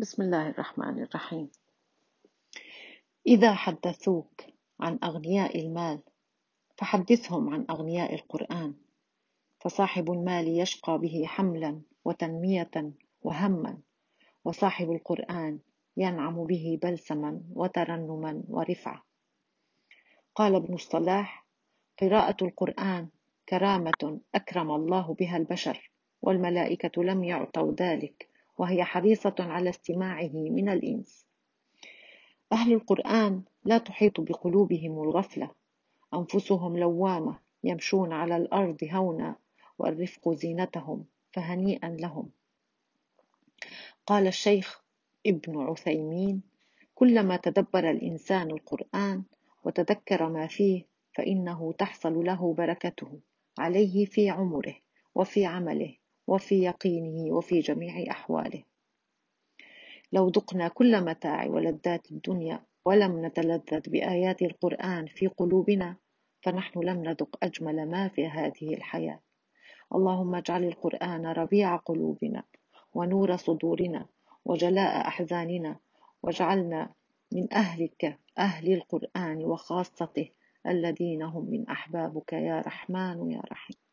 بسم الله الرحمن الرحيم. إذا حدثوك عن أغنياء المال فحدثهم عن أغنياء القرآن، فصاحب المال يشقى به حملا وتنمية وهما، وصاحب القرآن ينعم به بلسما وترنما ورفعة. قال ابن الصلاح: قراءة القرآن كرامة أكرم الله بها البشر، والملائكة لم يعطوا ذلك، وهي حريصة على استماعه من الإنس. أهل القرآن لا تحيط بقلوبهم الغفلة، أنفسهم لوامة، يمشون على الأرض هونا، والرفق زينتهم، فهنيئا لهم. قال الشيخ ابن عثيمين: كلما تدبر الإنسان القرآن وتذكر ما فيه فإنه تحصل له بركته عليه في عمره وفي عمله وفي يقينه وفي جميع أحواله. لو ذقنا كل متاع ولذات الدنيا ولم نتلذذ بآيات القرآن في قلوبنا، فنحن لم نذق أجمل ما في هذه الحياة. اللهم اجعل القرآن ربيع قلوبنا ونور صدورنا وجلاء أحزاننا، واجعلنا من أهلك أهل القرآن وخاصته الذين هم من أحبابك يا رحمن يا رحيم.